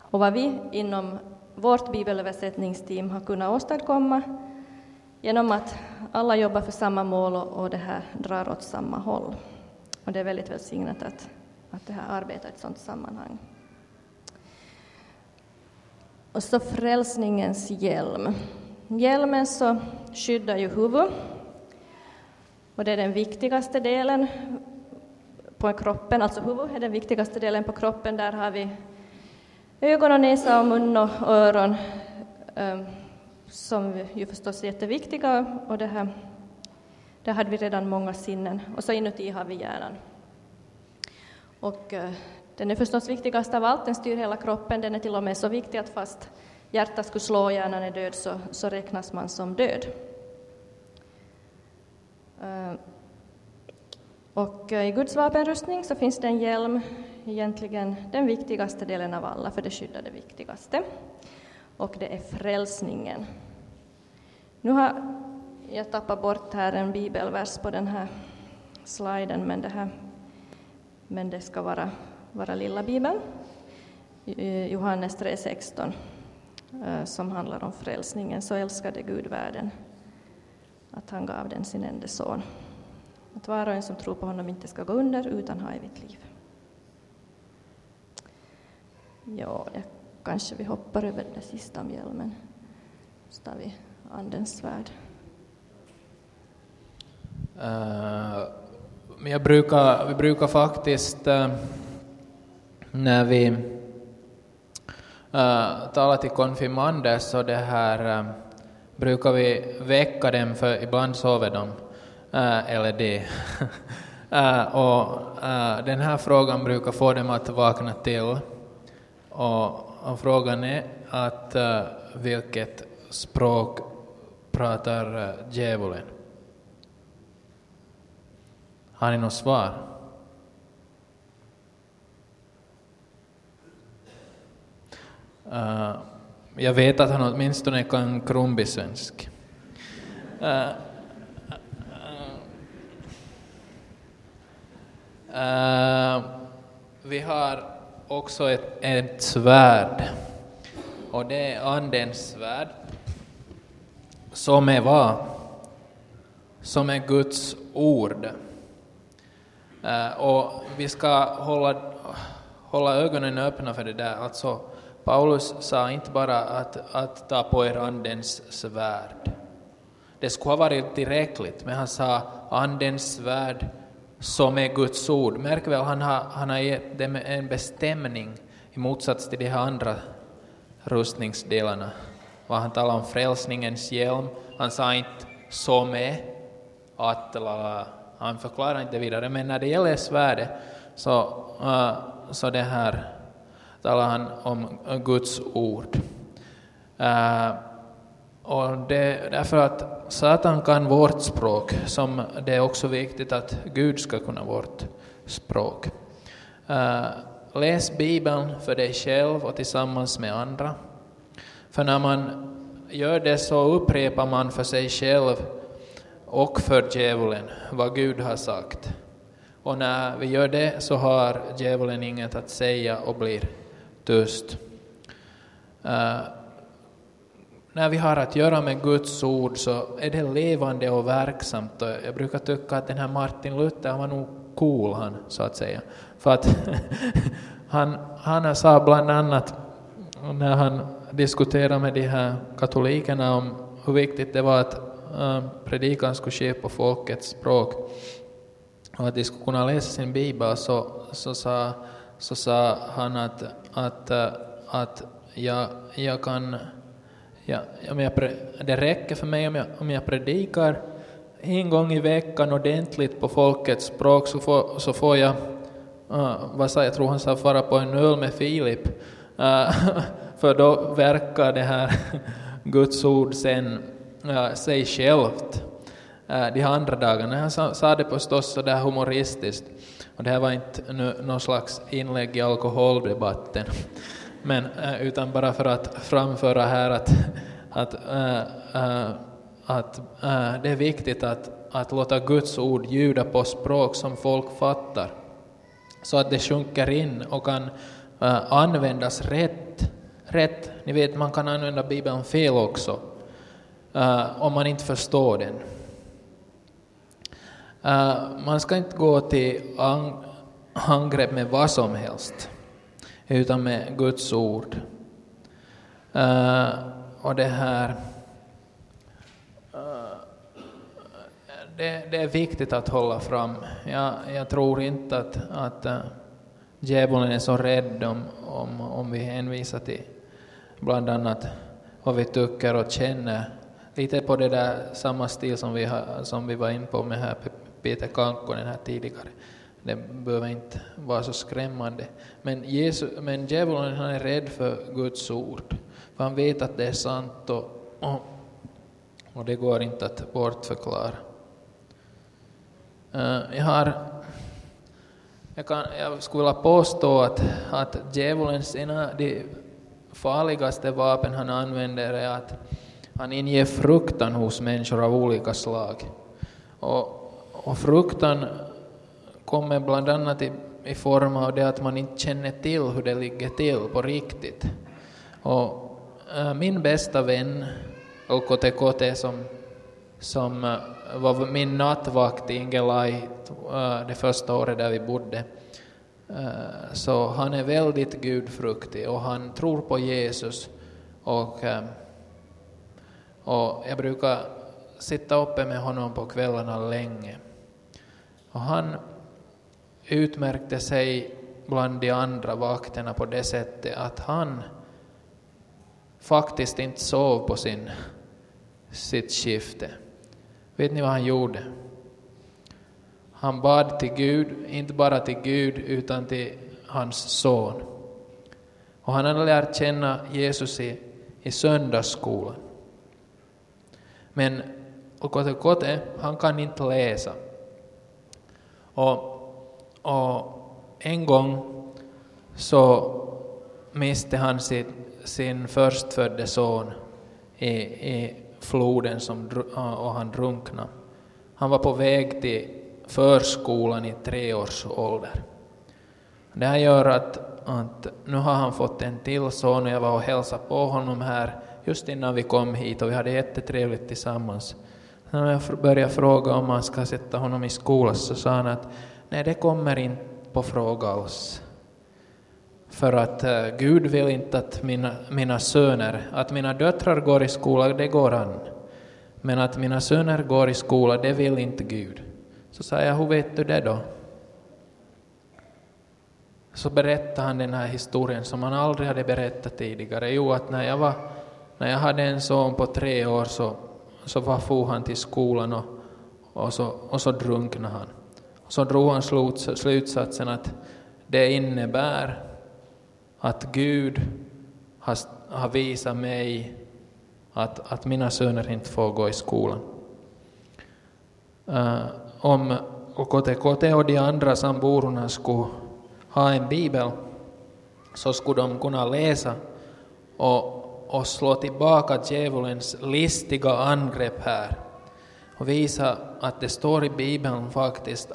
Och vad vi inom vårt bibelöversättningsteam har kunnat åstadkomma genom att alla jobbar för samma mål och det här drar åt samma håll. Och det är väldigt välsignat att det här arbetar i ett sådant sammanhang. Och så frälsningens hjälm. Hjälmen så skyddar ju huvudet. Och det är den viktigaste delen på kroppen. Alltså huvudet är den viktigaste delen på kroppen. Där har vi ögon och näsa och mun och öron. Som ju förstås är jätteviktiga. Och det här, där hade vi redan många sinnen. Och så inuti har vi hjärnan. Och den är förstås viktigast av allt, den styr hela kroppen, den är till och med så viktig att fast hjärtat skulle slå och hjärnan är död så räknas man som död. Och i Guds vapenrustning så finns det en hjälm, egentligen den viktigaste delen av alla, för det skyddar det viktigaste. Och det är frälsningen. Nu har jag tappat bort här en bibelvers på den här sliden, men det ska vara lilla bibeln, Johannes 3:16, som handlar om frälsningen. Så älskade Gud världen att han gav den sin enda son, att var och en som tror på honom inte ska gå under utan ha evigt liv. Ja, kanske vi hoppar över det sista om hjälmen. Så tar vi andens svärd. Men vi brukar faktiskt när vi talar till konfirmander så det här brukar vi väcka dem, för ibland sover de eller det. och den här frågan brukar få dem att vakna till. Och frågan är att vilket språk pratar djävulen? Har ni något svar? Jag vet att han åtminstone kan krumbisvensk. Vi har också ett svärd. Och det är andens svärd. Som är vad? Som är Guds ord. Och vi ska hålla ögonen öppna för det där. Alltså, Paulus sa inte bara att ta på er andens svärd. Det skulle ha varit tillräckligt, men han sa andens svärd som är Guds ord. Märk väl, han har gett dem en bestämning i motsats till de här andra rustningsdelarna. Och han talade om frälsningens hjälm. Han sa inte som är att... Han förklarar inte vidare, men när det gäller svärdet så det här talar han om Guds ord. Och det därför att Satan kan vårt språk, som det är också viktigt att Gud ska kunna vårt språk. Läs Bibeln för dig själv och tillsammans med andra. För när man gör det så upprepar man för sig själv och för djävulen vad Gud har sagt. Och när vi gör det så har djävulen inget att säga och blir tyst. När vi har att göra med Guds ord så är det levande och verksamt. Och jag brukar tycka att den här Martin Luther var nog cool, han så att säga. För att han sa bland annat när han diskuterade med de här katolikerna om hur viktigt det var att predikan skulle ske på folkets språk. Och att de skulle kunna läsa sin bibel, så sa han att jag kan... det räcker för mig om jag predikar en gång i veckan ordentligt på folkets språk, så får jag jag tror han sa fara på en öl med Filip, för då verkar det här Guds ord sen sig självt. De andra dagarna han sa det förstås så där humoristiskt, och det här var inte någon slags inlägg i alkoholdebatten, men utan bara för att framföra här att det är viktigt att låta Guds ord ljuda på språk som folk fattar, så att det sjunker in och kan användas rätt. Ni vet, man kan använda Bibeln fel också om man inte förstår den. Man ska inte gå till angrepp med vad som helst, utan med Guds ord. Och det här... Det är viktigt att hålla fram. Jag tror inte att djävulen är så rädd om vi hänvisar till bland annat vad vi tycker och känner. Lite på det där samma stil som vi var in på med här Peter Kankkonen här tidigare. Det behöver inte vara så skrämmande. Men djävulen, han är rädd för Guds ord. För han vet att det är sant, och det går inte att bortförklara. Jag skulle vilja påstå att djävulens ena av de farligaste vapen han använder är att han inger fruktan hos människor av olika slag. Och fruktan kommer bland annat i form av det att man inte känner till hur det ligger till på riktigt. Och min bästa vän, LKTKT, som var min nattvakt i Ingelej det första året där vi bodde, så han är väldigt gudfruktig och han tror på Jesus. Och jag brukar sitta uppe med honom på kvällarna länge. Och han utmärkte sig bland de andra vakterna på det sättet att han faktiskt inte sov på sitt skifte. Vet ni vad han gjorde? Han bad till Gud, inte bara till Gud utan till hans son. Och han hade lärt känna Jesus i söndagsskolan. Men Okotekote, han kan inte läsa. Och en gång så miste han sin förstfödde son i floden och han drunknade. Han var på väg till förskolan i 3 års ålder. Det här gör att nu har han fått en till son, och jag var och hälsade på honom här just innan vi kom hit, och vi hade jättetrevligt tillsammans. När jag började fråga om man ska sätta honom i skolan, så sa han att nej, det kommer inte på fråga alls. För att Gud vill inte att mina söner, att mina döttrar går i skola, det går han. Men att mina söner går i skola, det vill inte Gud. Så sa jag, hur vet du det då? Så berättade han den här historien som han aldrig hade berättat tidigare. Jo, att när jag hade en son på 3 år så var for han till skolan och så drunknade han. Så drog han slutsatsen att det innebär att Gud har visat mig att mina söner inte får gå i skolan. Om KTKT och de andra sambororna skulle ha en bibel, så skulle de kunna läsa och, och slå tillbaka djävulens listiga angrepp här. Och visa att det står i Bibeln faktiskt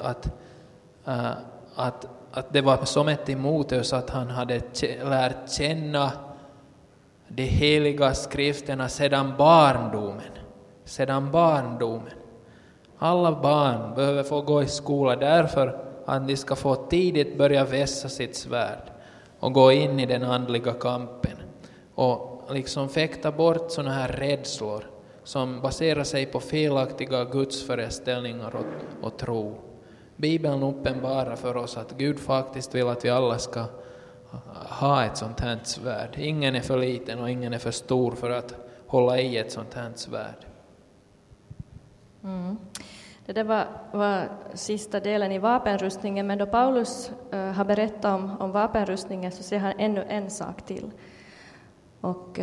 att det var som ett Timoteus att han hade lärt känna de heliga skrifterna sedan barndomen. Alla barn behöver få gå i skola därför att de ska få tidigt börja vässa sitt svärd och gå in i den andliga kampen och liksom fäkta bort sådana här rädslor som baserar sig på felaktiga gudsföreställningar och tro. Bibeln uppenbarar för oss att Gud faktiskt vill att vi alla ska ha ett sånt här svärd. Ingen är för liten och ingen är för stor för att hålla i ett sånt här svärd. Mm. Det där var sista delen i vapenrustningen, men då Paulus har berättat om vapenrustningen så säger han ännu en sak till. Och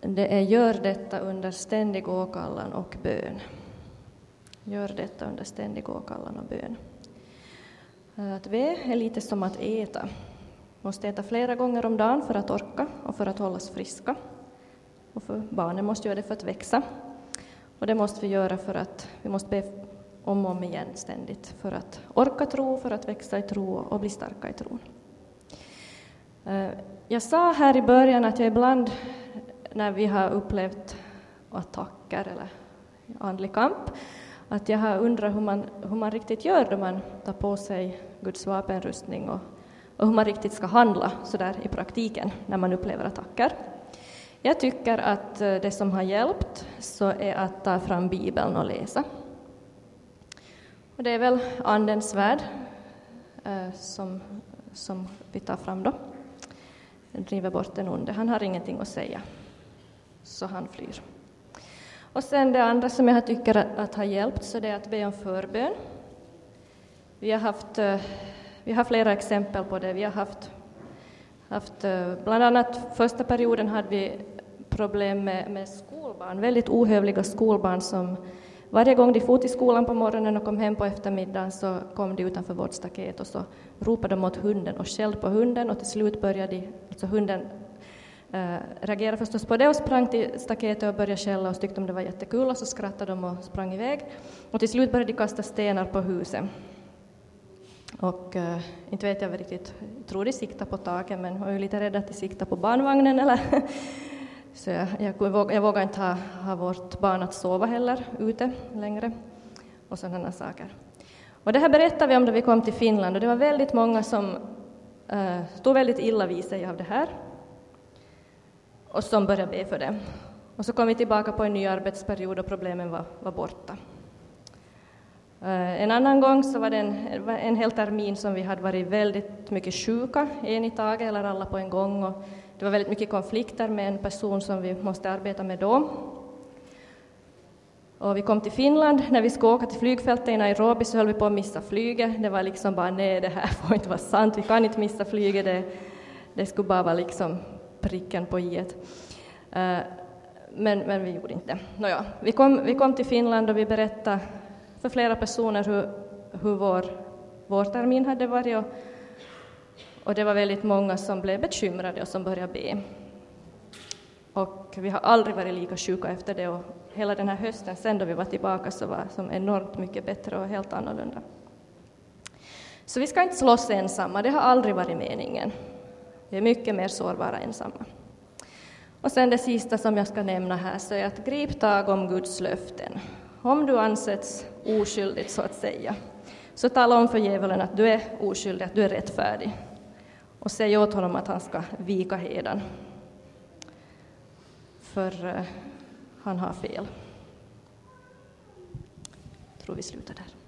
det är gör detta under ständig åkallan och bön. Gör detta under ständig åkallan och bön. Att be är lite som att äta. Måste äta flera gånger om dagen för att orka och för att hållas friska. Och för barnen måste göra det för att växa. Och det måste vi göra för att vi måste be om och om igen ständigt. För att orka tro, för att växa i tro och bli starka i tron. Jag sa här i början att jag ibland när vi har upplevt attacker eller andlig kamp, att jag har undrat hur man riktigt gör då man tar på sig Guds vapenrustning och hur man riktigt ska handla så där i praktiken när man upplever attacker. Jag tycker att det som har hjälpt så är att ta fram Bibeln och läsa. Och det är väl Andens svärd som vi tar fram då. Den driver bort den onde. Han har ingenting att säga. Så han flyr. Och sen det andra som jag tycker att har hjälpt så det är att be om förbön. Vi har flera exempel på det. Vi har haft bland annat första perioden hade vi problem med skolbarn. Väldigt ohövliga skolbarn som varje gång de for till skolan på morgonen och kom hem på eftermiddagen så kom de utanför vårt staket och så ropade de åt hunden och skällde på hunden och till slut började de, alltså hunden reagerade förstås på det och sprang till staketet och började skälla och tyckte om det var jättekul och så skrattade de och sprang iväg och till slut började de kasta stenar på huset. Och inte vet jag riktigt, tror de siktar på taket men jag är lite rädd att de siktar på barnvagnen eller så jag vågar inte ha vårt barn att sova heller ute längre och sådana saker. Och det här berättade vi om när vi kom till Finland och det var väldigt många som stod väldigt illa vid sig av det här och som började be för det. Och så kom vi tillbaka på en ny arbetsperiod och problemen var borta. En annan gång så var det en hel termin som vi hade varit väldigt mycket sjuka, en i taget eller alla på en gång. Och det var väldigt mycket konflikter med en person som vi måste arbeta med då. Och vi kom till Finland, när vi skulle åka till flygfältet i Nairobi så höll vi på att missa flyget. Det var liksom bara, nej det här får inte vara sant, vi kan inte missa flyget, det skulle bara vara liksom pricken på iet. Men vi gjorde inte. Nåja, vi kom till Finland och vi berättade för flera personer hur vår termin hade varit och det var väldigt många som blev bekymrade och som började be. Och vi har aldrig varit lika sjuka efter det och hela den här hösten sen då vi var tillbaka så var som enormt mycket bättre och helt annorlunda. Så vi ska inte slåss ensamma, det har aldrig varit meningen. Vi är mycket mer sårbara ensamma. Och sen det sista som jag ska nämna här så är att grip tag om Guds löften. Om du ansetts oskyldig så att säga, så tala om för djävulen att du är oskyldig, att du är rättfärdig. Och säg åt honom att han ska vika hedan. För han har fel. Jag tror vi slutar där.